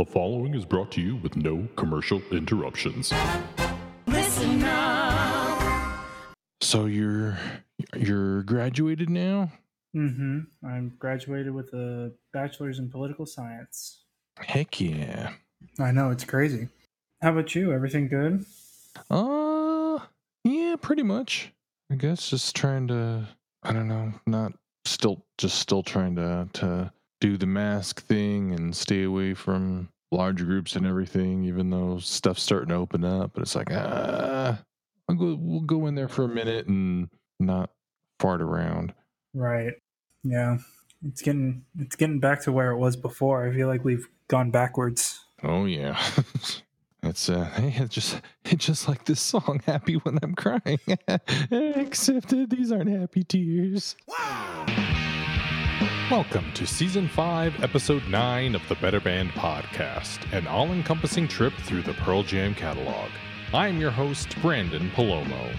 The following is brought to you with no commercial interruptions. Listen up. So you're graduated now? Mm-hmm. I'm graduated with a bachelor's in political science. Heck yeah. I know, it's crazy. How about you? Everything good? Yeah, pretty much. I guess just trying to, I don't know, not still, just still trying to do the mask thing and stay away from large groups and everything, even though stuff's starting to open up. But it's like, we'll go in there for a minute and not fart around. Right. Yeah. It's getting back to where it was before. I feel like we've gone backwards. Oh yeah. It's just like this song, Happy When I'm Crying. Except that these aren't happy tears. Welcome to Season 5, Episode 9 of the Better Band Podcast, an all-encompassing trip through the Pearl Jam catalog. I'm your host, Brandon Palomo.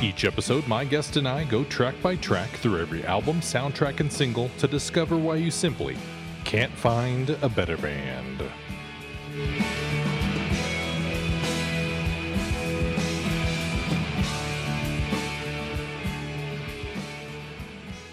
Each episode, my guest and I go track by track through every album, soundtrack, and single to discover why you simply can't find a better band.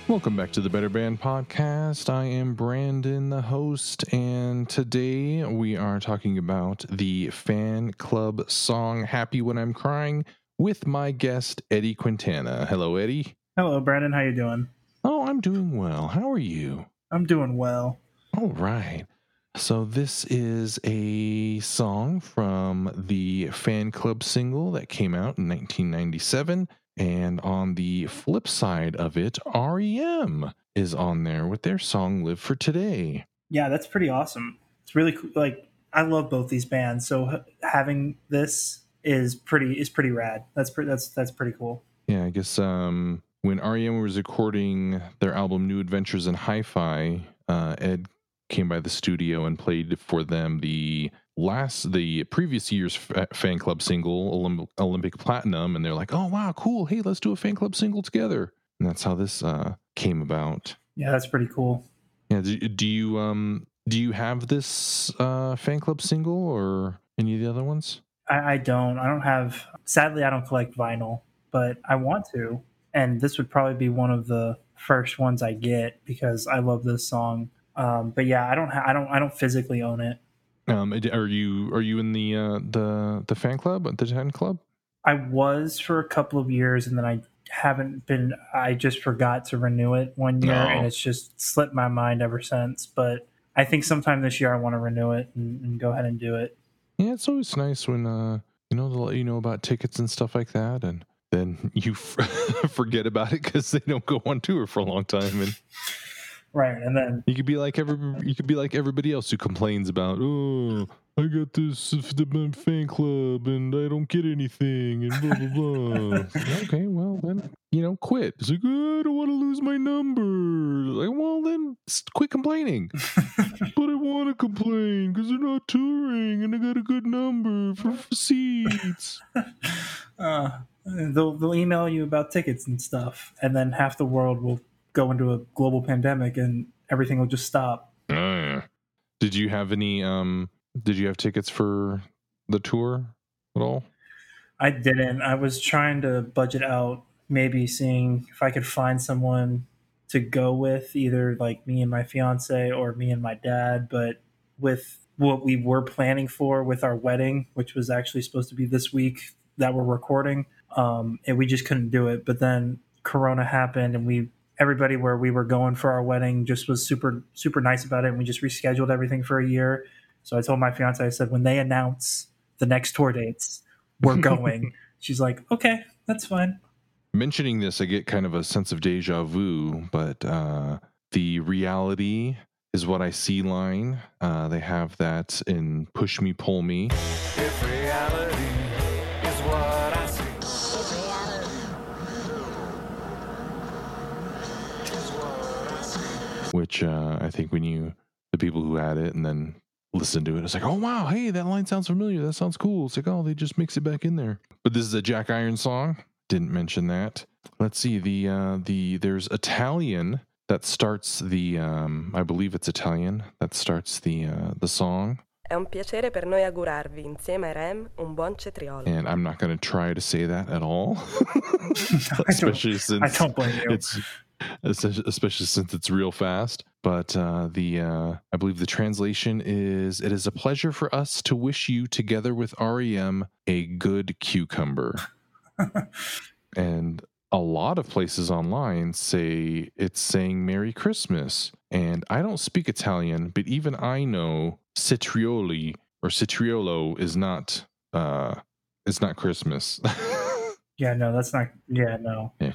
Welcome back to the Better Band Podcast. I am Brandon, the host, and today we are talking about the fan club song Happy When I'm Crying with my guest, Eddie Quintana. Hello, Eddie. Hello, Brandon. How you doing? Oh, I'm doing well. How are you? I'm doing well. All right. So this is a song from the fan club single that came out in 1997. And on the flip side of it, REM is on there with their song Live for Today. Yeah, that's pretty awesome. It's really cool. Like, I love both these bands. So having this is pretty rad. That's pretty cool. Yeah, I guess when REM was recording their album New Adventures in Hi-Fi, Ed came by the studio and played for them the previous year's fan club single, Olympic Platinum, and they're like, oh wow, cool, hey, let's do a fan club single together. And that's how this came about. Yeah, that's pretty cool. Yeah, do you have this fan club single or any of the other ones? I don't have, sadly I don't collect vinyl, but I want to, and this would probably be one of the first ones I get because I love this song. But yeah, I don't physically own it. Are you in the fan club, the 10 Club? I was for a couple of years, and then I haven't been. I just forgot to renew it one year, and it's just slipped my mind ever since. But I think sometime this year I want to renew it and go ahead and do it. Yeah, it's always nice when they'll let you know about tickets and stuff like that, and then you forget about it because they don't go on tour for a long time and. Right, and then you could be like everybody else who complains about, oh, I got this fan club and I don't get anything and blah blah blah. Okay, well then quit. It's like, oh, I don't want to lose my number. Like, well then quit complaining. But I want to complain because they're not touring and I got a good number for seats. They'll email you about tickets and stuff, and then half the world will go into a global pandemic and everything will just stop. Did you have any did you have tickets for the tour at all? I didn't. I was trying to budget out, maybe seeing if I could find someone to go with, either like me and my fiance or me and my dad. But with what we were planning for with our wedding, which was actually supposed to be this week that we're recording, and we just couldn't do it. But then Corona happened, and everybody where we were going for our wedding just was super, super nice about it. And we just rescheduled everything for a year. So I told my fiance, I said, when they announce the next tour dates, we're going. She's like, okay, that's fine. Mentioning this, I get kind of a sense of deja vu, but the reality is what I see line. They have that in Push Me, Pull Me. If reality is what I see. Which I think when the people who had it and then listened to it, it's like, oh wow, hey, that line sounds familiar. That sounds cool. It's like, oh, they just mix it back in there. But this is a Jack Irons song. Didn't mention that. Let's see, there's Italian that starts the, I believe it's Italian, that starts the song. È un piacere per noi augurarvi insieme a REM un buon cetriolo. And I'm not going to try to say that at all. I don't blame you. Especially since it's real fast. But I believe the translation is, it is a pleasure for us to wish you, together with REM, a good cucumber. And a lot of places online say it's saying Merry Christmas. And I don't speak Italian, but even I know citrioli or citriolo is not Christmas. Yeah,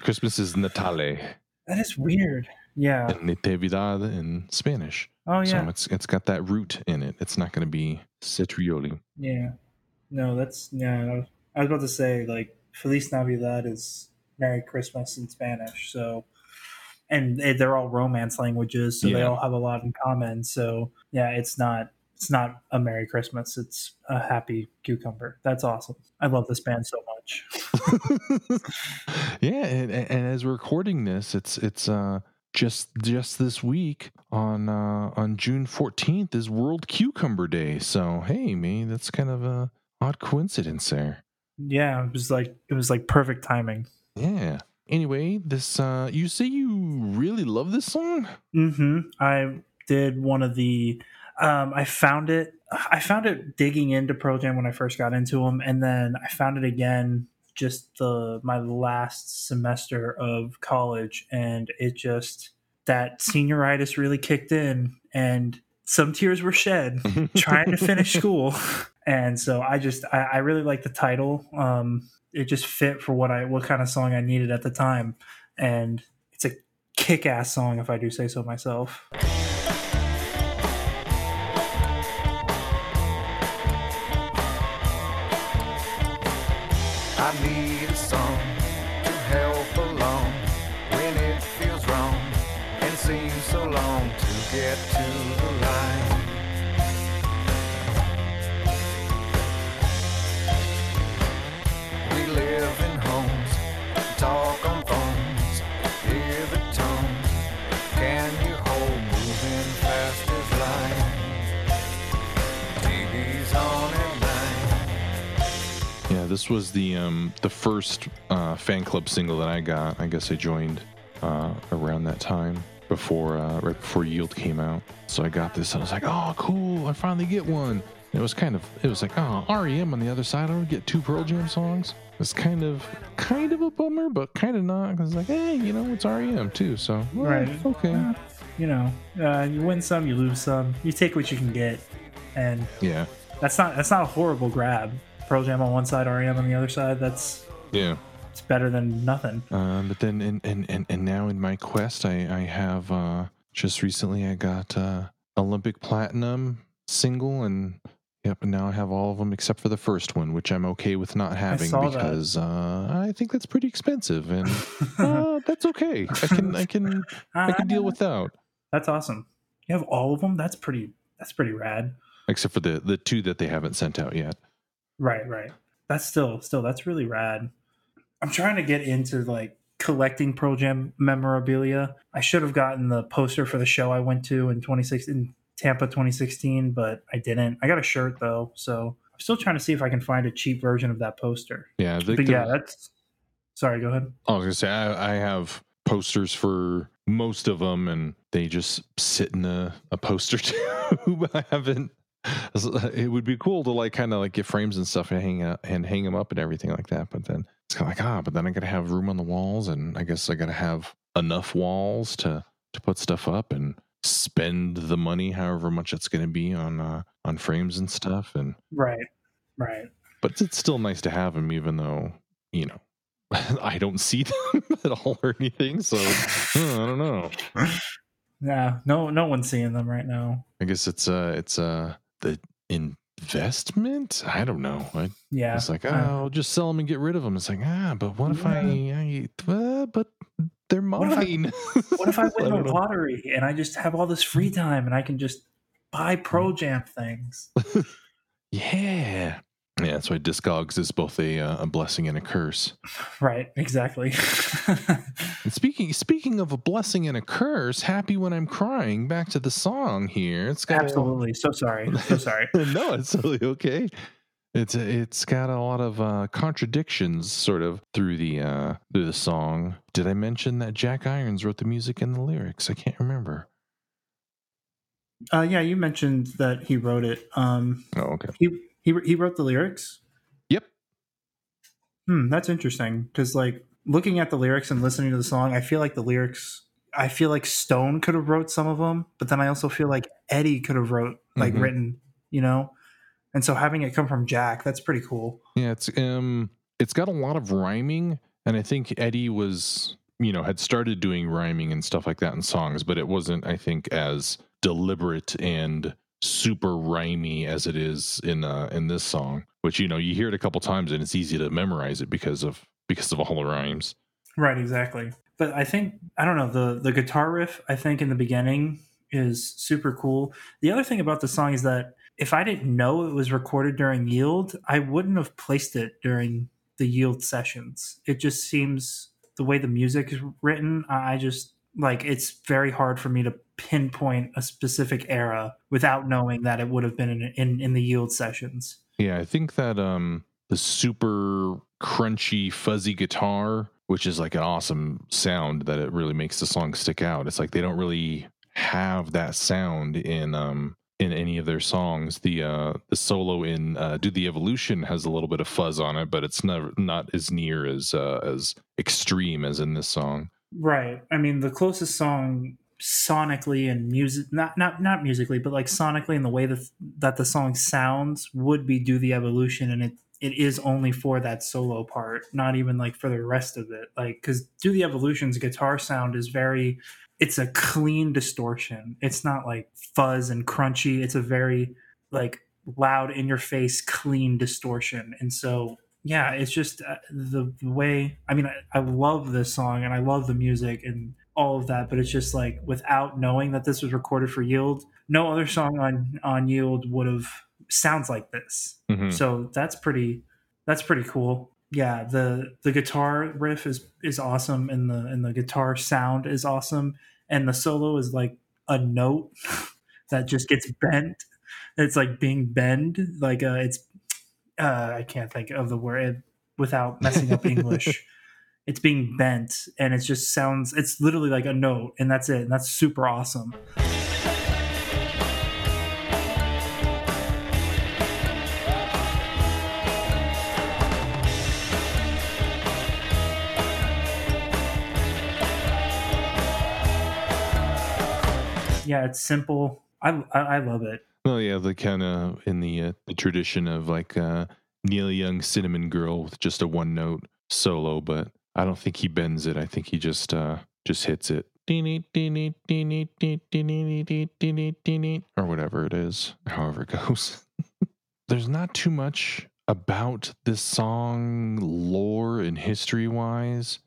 Christmas is Natale. That is weird. Yeah. And Natividad in Spanish. Oh, yeah. So it's got that root in it. It's not going to be citrioli. Yeah. No, I was about to say, like, Feliz Navidad is Merry Christmas in Spanish. So, and they're all Romance languages, so They all have a lot in common. So, yeah, it's not a Merry Christmas. It's a happy cucumber. That's awesome. I love this band so much. Yeah, and as we're recording this, it's just this week on June 14th is World Cucumber Day. So hey, man, that's kind of a odd coincidence there. Yeah, it was like perfect timing. Yeah. Anyway, this you say you really love this song? Mm-hmm. I did one of the. I found it digging into Pearl Jam when I first got into them, and then I found it again just my last semester of college, and it just, that senioritis really kicked in, and some tears were shed trying to finish school. And so I really like the title. It just fit for what kind of song I needed at the time, and it's a kick-ass song if I do say so myself. This was the first fan club single that I got. I guess I joined around that time right before Yield came out. So I got this and I was like, oh, cool! I finally get one. And it was like, oh, REM on the other side. I don't get two Pearl Jam songs. It's kind of a bummer, but kind of not. Because like, hey, you know, it's REM too. So well, right, okay. Yeah. You know, you win some, you lose some. You take what you can get, and yeah, that's not a horrible grab. Pearl Jam on one side, REM on the other side. It's better than nothing. But then, and now in my quest, I have just recently I got Olympic Platinum single, and yep, now I have all of them except for the first one, which I'm okay with not having because I think that's pretty expensive, and that's okay. I can deal without. That's awesome. You have all of them. That's pretty rad. Except for the two that they haven't sent out yet. Right. That's still, that's really rad. I'm trying to get into like collecting Pearl Jam memorabilia. I should have gotten the poster for the show I went to in Tampa 2016, but I didn't. I got a shirt though, so I'm still trying to see if I can find a cheap version of that poster. Yeah. Sorry, go ahead. I was going to say, I have posters for most of them and they just sit in a poster too, but I haven't. It would be cool to like kind of like get frames and stuff and hang them up and everything like that, but then it's kind of like but then I gotta have room on the walls, and I guess I gotta have enough walls to put stuff up and spend the money however much it's gonna be on frames and stuff, and right but it's still nice to have them, even though, you know, I don't see them at all or anything, so I don't know. Yeah, no one's seeing them right now. I guess it's the investment? I don't know. It's like, I'll just sell them and get rid of them. It's like, but what if I but they're mine. What if I win the lottery and I just have all this free time and I can just buy Pearl Jam things? Yeah. Yeah, that's why Discogs is both a blessing and a curse. Right, exactly. And speaking of a blessing and a curse, Happy When I'm Crying, back to the song here. It's got absolutely. So sorry. No, it's totally okay. It's got a lot of contradictions sort of through the song. Did I mention that Jack Irons wrote the music and the lyrics? I can't remember. Yeah, you mentioned that he wrote it. Okay. He wrote the lyrics? Yep. That's interesting because, like, looking at the lyrics and listening to the song, I feel like Stone could have wrote some of them, but then I also feel like Eddie could have written, you know? And so having it come from Jack, that's pretty cool. Yeah, it's got a lot of rhyming, and I think Eddie was, you know, had started doing rhyming and stuff like that in songs, but it wasn't, I think, as deliberate and super rhymey as it is in this song, which, you know, you hear it a couple times and it's easy to memorize it because of all the rhymes. Right, exactly. But I think, I don't know, the guitar riff, I think, in the beginning is super cool. The other thing about the song is that if I didn't know it was recorded during Yield, I wouldn't have placed it during the Yield sessions. It just seems the way the music is written, I just, like, it's very hard for me to pinpoint a specific era without knowing that it would have been in the Yield sessions. Yeah, I think that the super crunchy, fuzzy guitar, which is like an awesome sound that it really makes the song stick out. It's like they don't really have that sound in any of their songs. The solo in Do the Evolution has a little bit of fuzz on it, but it's not as near as extreme as in this song. Right. I mean, the closest song sonically and music, not musically, but like sonically in the way that the song sounds would be Do the Evolution, and it is only for that solo part, not even like for the rest of it. Like, because Do the Evolution's guitar sound is very, it's a clean distortion. It's not like fuzz and crunchy. It's a very like loud, in your face, clean distortion. And so, yeah, it's just the way, I mean, I love this song and I love the music and all of that, but it's just like, without knowing that this was recorded for Yield, no other song on Yield would have sounds like this. Mm-hmm. So that's pretty cool. Yeah, the guitar riff is awesome, and the guitar sound is awesome, and the solo is like a note that just gets bent. It's like being bent, like it's I can't think of the word without messing up English. It's being bent, and it just sounds, it's literally like a note, and that's it. And that's super awesome. Yeah, it's simple. I love it. Well, yeah, the kind of in the tradition of like Neil Young, Cinnamon Girl, with just a one note solo, but I don't think he bends it. I think he just hits it, or whatever it is, however it goes. There's not too much about this song lore and history wise.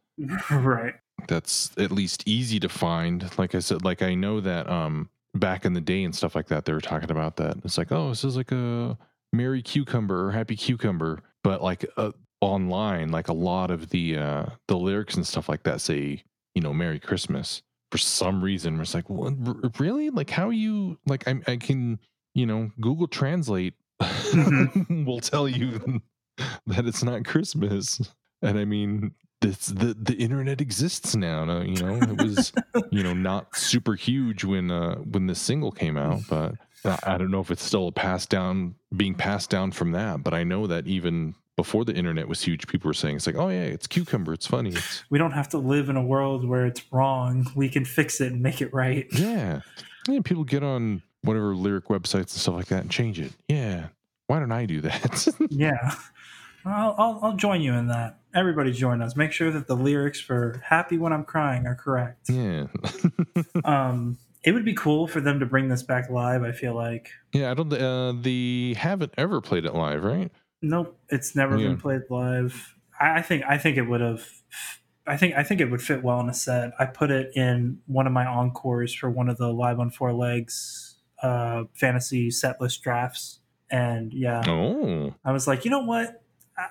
Right. That's at least easy to find. Like I said, like I know that back in the day and stuff like that, they were talking about that. It's like, oh, this is like a Merry Cucumber or Happy Cucumber, but like online, like a lot of the lyrics and stuff like that say, you know, Merry Christmas for some reason. It's like, well, really? Like, how you, like, I can, you know, Google Translate will tell you that it's not Christmas. And I mean, the internet exists now, you know. It was, you know, not super huge when this single came out, but I don't know if it's still being passed down from that, but I know that even before the internet was huge, people were saying, it's like, oh yeah, it's cucumber, it's funny. We don't have to live in a world where it's wrong. We can fix it and make it right. Yeah. Yeah, people get on whatever lyric websites and stuff like that and change it. Yeah. Why don't I do that? Yeah. I'll join you in that. Everybody join us. Make sure that the lyrics for Happy When I'm Crying are correct. Yeah. It would be cool for them to bring this back live, I feel like. Yeah, I don't. They haven't ever played it live, right? Nope, it's never been played live. I think it would have. I think it would fit well in a set. I put it in one of my encores for one of the Live on Four Legs fantasy set list drafts. And yeah, I was like, you know what?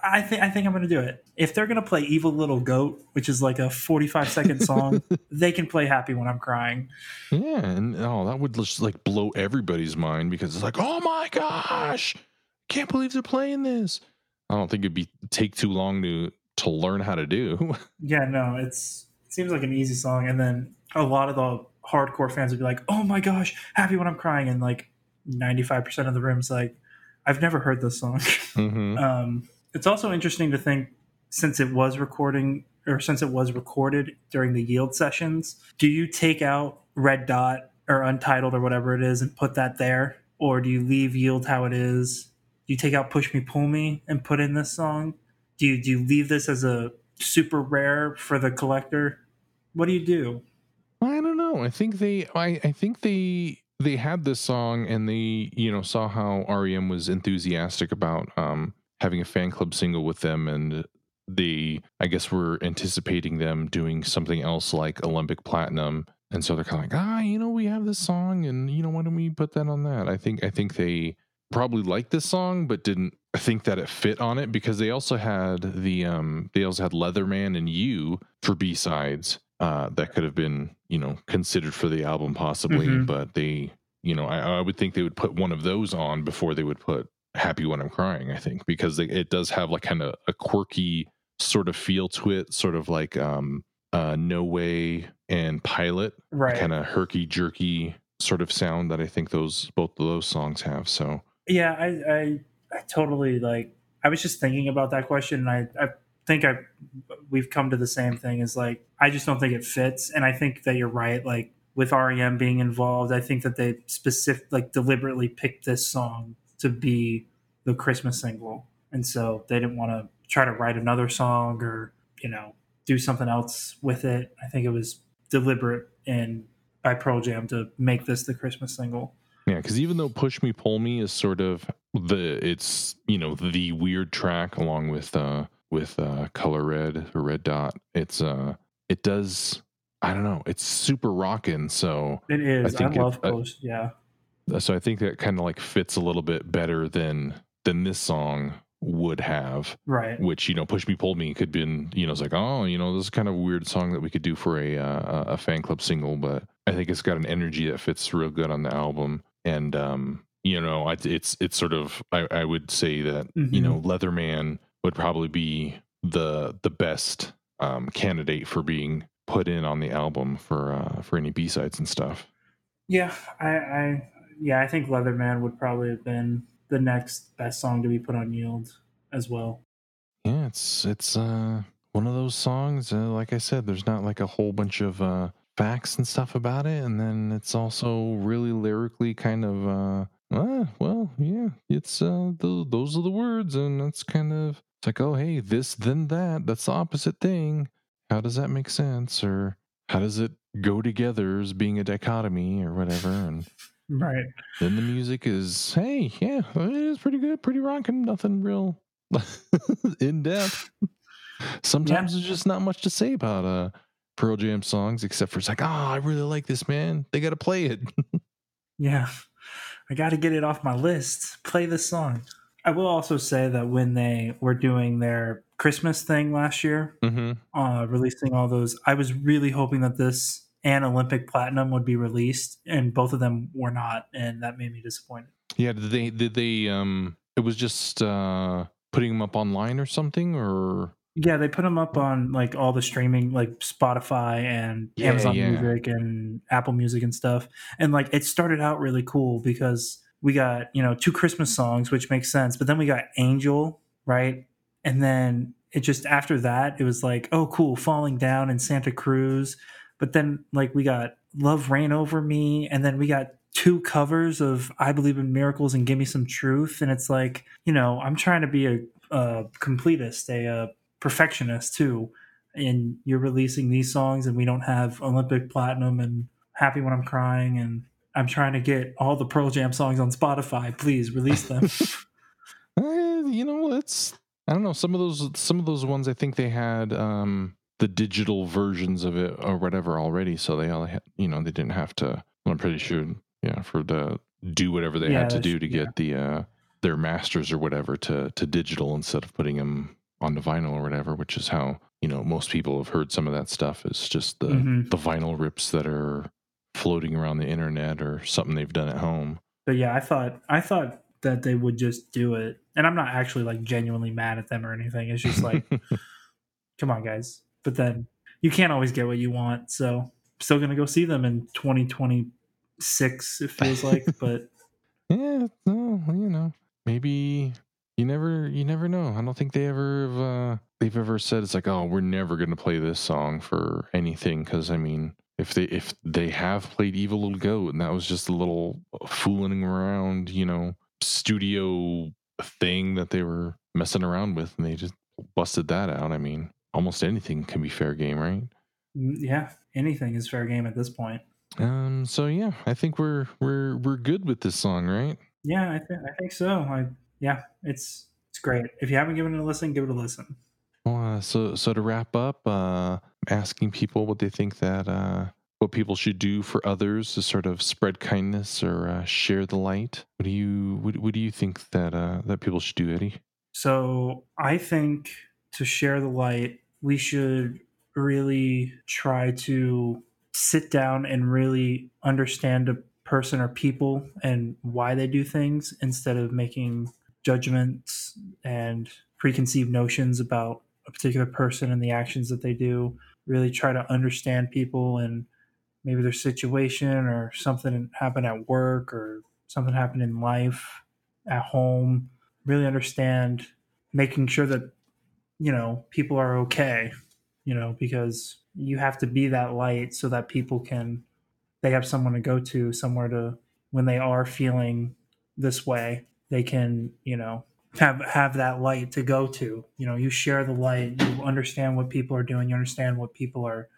I think I'm going to do it. If they're going to play Evil Little Goat, which is like a 45-second song, they can play Happy When I'm Crying. Yeah, and that would just like blow everybody's mind because it's like, oh my gosh, can't believe they're playing this. I don't think it'd take too long to learn how to do. Yeah, no, it seems like an easy song. And then a lot of the hardcore fans would be like, oh my gosh, Happy When I'm Crying. And like 95% of the room's like, I've never heard this song. Mm-hmm. It's also interesting to think, since it was recorded during the Yield sessions, do you take out Red Dot or Untitled or whatever it is and put that there? Or do you leave Yield how it is? Do you take out Push Me, Pull Me and put in this song? Do you leave this as a super rare for the collector? What do you do? I don't know. I think they had this song and they, saw how REM was enthusiastic about having a fan club single with them, and they, I guess, were anticipating them doing something else like Olympic Platinum, and so they're kind of like, we have this song, and why don't we put that on that? I think they probably liked this song, but didn't think that it fit on it because they also had Leatherman and You for B-sides that could have been considered for the album possibly, mm-hmm. but they, I would think they would put one of those on before they would put Happy When I'm Crying, I think, because it does have like kind of a quirky sort of feel to it, sort of like No Way and Pilot, right? Kind of herky jerky sort of sound that I think both of those songs have. So yeah, I totally, like, I was just thinking about that question, and I think we've come to the same thing. Is like, I just don't think it fits, and I think that you're right. Like with REM being involved, I think that they deliberately picked this song to be the Christmas single, and so they didn't want to try to write another song or do something else with it. I think it was deliberate and by Pearl Jam to make this the Christmas single. Yeah, because even though Push Me, Pull Me is sort of the weird track along with Color Red or Red Dot, it's super rockin'. So it is. I love Push. Yeah. So I think that kind of like fits a little bit better than this song would have. Right. Which, Push Me, Pull Me could been, it's like, this is kind of a weird song that we could do for a fan club single, but I think it's got an energy that fits real good on the album. And, it's sort of, I would say that, mm-hmm. Leatherman would probably be the best candidate for being put in on the album for any B-sides and stuff. Yeah. I think Leatherman would probably have been the next best song to be put on Yield as well. Yeah, it's one of those songs, like I said, there's not like a whole bunch of facts and stuff about it, and then it's also really lyrically kind of, it's those are the words, and that's kind of, it's like, oh, hey, this, then that, that's the opposite thing. How does that make sense? Or how does it go together as being a dichotomy or whatever? And right. Then the music is, hey, yeah, it is pretty good, pretty rocking, nothing real in depth. Sometimes there's just not much to say about Pearl Jam songs, except for it's like, I really like this, man. They got to play it. Yeah. I got to get it off my list. Play this song. I will also say that when they were doing their Christmas thing last year, mm-hmm. Releasing all those, I was really hoping that this and Olympic Platinum would be released, and both of them were not, and that made me disappointed. Yeah, did they it was just putting them up online or something, or yeah, they put them up on like all the streaming, like Spotify and Amazon Music and Apple Music and stuff. And like it started out really cool because we got, 2 Christmas songs, which makes sense, but then we got Angel, right? And then it just after that, it was like, oh cool, Falling Down and Santa Cruz. But then, like, we got Love Ran Over Me, and then we got 2 covers of I Believe in Miracles and Give Me Some Truth. And it's like, I'm trying to be a completist, a perfectionist, too. And you're releasing these songs, and we don't have Olympic Platinum and Happy When I'm Crying. And I'm trying to get all the Pearl Jam songs on Spotify. Please release them. I don't know. Some of those ones I think they had... the digital versions of it or whatever already, so they all had, they didn't have to, I'm pretty sure, for the do whatever they had to do to get the their masters or whatever to digital instead of putting them on the vinyl or whatever, which is how, you know, most people have heard some of that stuff is just the vinyl rips that are floating around the internet or something they've done at home. But yeah, I thought that they would just do it. And I'm not actually like genuinely mad at them or anything. It's just like, come on guys. But then you can't always get what you want. So I'm still going to go see them in 2026, it feels like, but yeah, no, you know, maybe you never know. I don't think they ever have, they've ever said it's like, oh, we're never going to play this song for anything. Cause I mean, if they have played Evil Little Goat and that was just a little fooling around, you know, studio thing that they were messing around with and they just busted that out. I mean, almost anything can be fair game, right? Yeah, anything is fair game at this point. So yeah, I think we're good with this song, right? Yeah, I think so. It's great. If you haven't given it a listen, give it a listen. Well, so to wrap up, asking people what they think that what people should do for others to sort of spread kindness or share the light. What do you think that that people should do, Eddie? So I think to share the light, we should really try to sit down and really understand a person or people and why they do things instead of making judgments and preconceived notions about a particular person and the actions that they do. Really try to understand people and maybe their situation or something happened at work or something happened in life at home. Really understand, making sure that, you know, people are okay, you know, because you have to be that light so that people they have someone to go to, somewhere to, when they are feeling this way, they can, you know, have that light to go to. You know, you share the light, you understand what people are doing, you understand what people are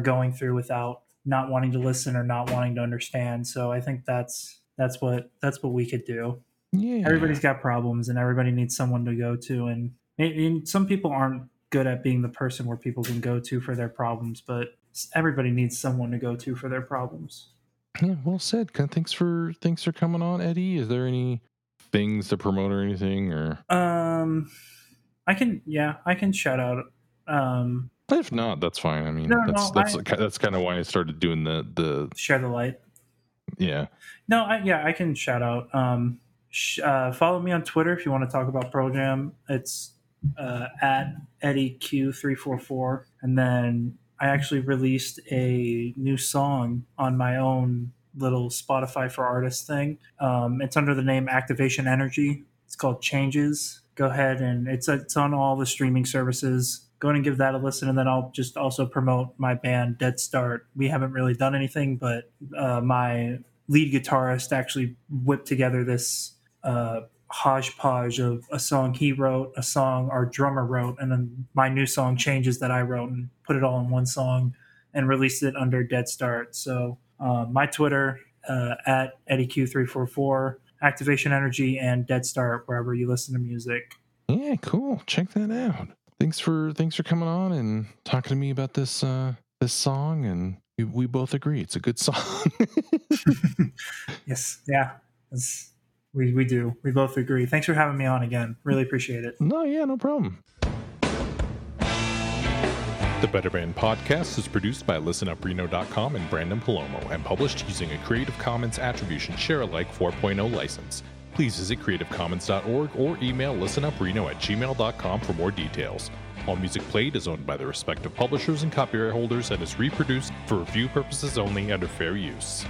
going through without not wanting to listen or not wanting to understand. So I think that's what we could do. Yeah. Everybody's got problems and everybody needs someone to go to. And some people aren't good at being the person where people can go to for their problems, but everybody needs someone to go to for their problems. Yeah. Well said. Thanks for coming on, Eddie. Is there any things to promote or anything, or I can shout out if not, that's fine. I mean, that's kind of why I started doing the share the light. Yeah. No, I can shout out. Follow me on Twitter if you want to talk about Pearl Jam. It's at EddieQ344. And then I actually released a new song on my own little Spotify for Artists thing. It's under the name Activation Energy. It's called Changes. Go ahead, and it's on all the streaming services. Go ahead and give that a listen, and then I'll just also promote my band, Dead Start. We haven't really done anything, but my lead guitarist actually whipped together this hodgepodge of a song he wrote, a song our drummer wrote, and then my new song, Changes, that I wrote, and put it all in one song and released it under Dead Start. So my Twitter, at EddieQ344, Activation Energy, and Dead Start, wherever you listen to music. Yeah, cool. Check that out. Thanks for coming on and talking to me about this this song, and we both agree it's a good song. Yes, yeah, we do. We both agree. Thanks for having me on again. Really appreciate it. No, yeah, no problem. The Better Band Podcast is produced by ListenUpReno.com and Brandon Palomo and published using a Creative Commons Attribution Sharealike 4.0 license. Please visit creativecommons.org or email listenupreno@gmail.com for more details. All music played is owned by the respective publishers and copyright holders and is reproduced for review purposes only under fair use.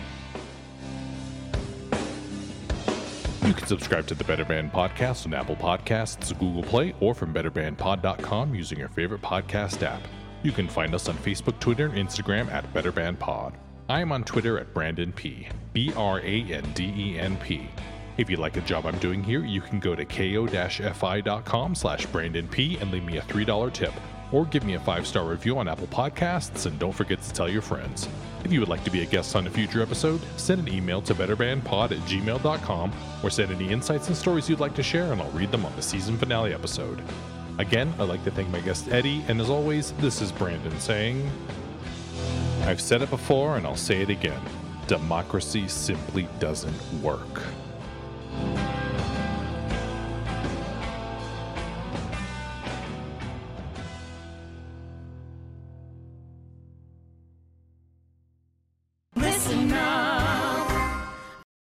You can subscribe to the Better Band Podcast on Apple Podcasts, Google Play, or from betterbandpod.com using your favorite podcast app. You can find us on Facebook, Twitter, and Instagram at Better Band Pod. I am on Twitter at Brandon P. BrandenP. If you like the job I'm doing here, you can go to ko-fi.com/BrandonP and leave me a $3 tip, or give me a 5-star review on Apple Podcasts, and don't forget to tell your friends. If you would like to be a guest on a future episode, send an email to betterbandpod@gmail.com or send any insights and stories you'd like to share, and I'll read them on the season finale episode. Again, I'd like to thank my guest Eddie, and as always, this is Brandon saying, I've said it before and I'll say it again, democracy simply doesn't work.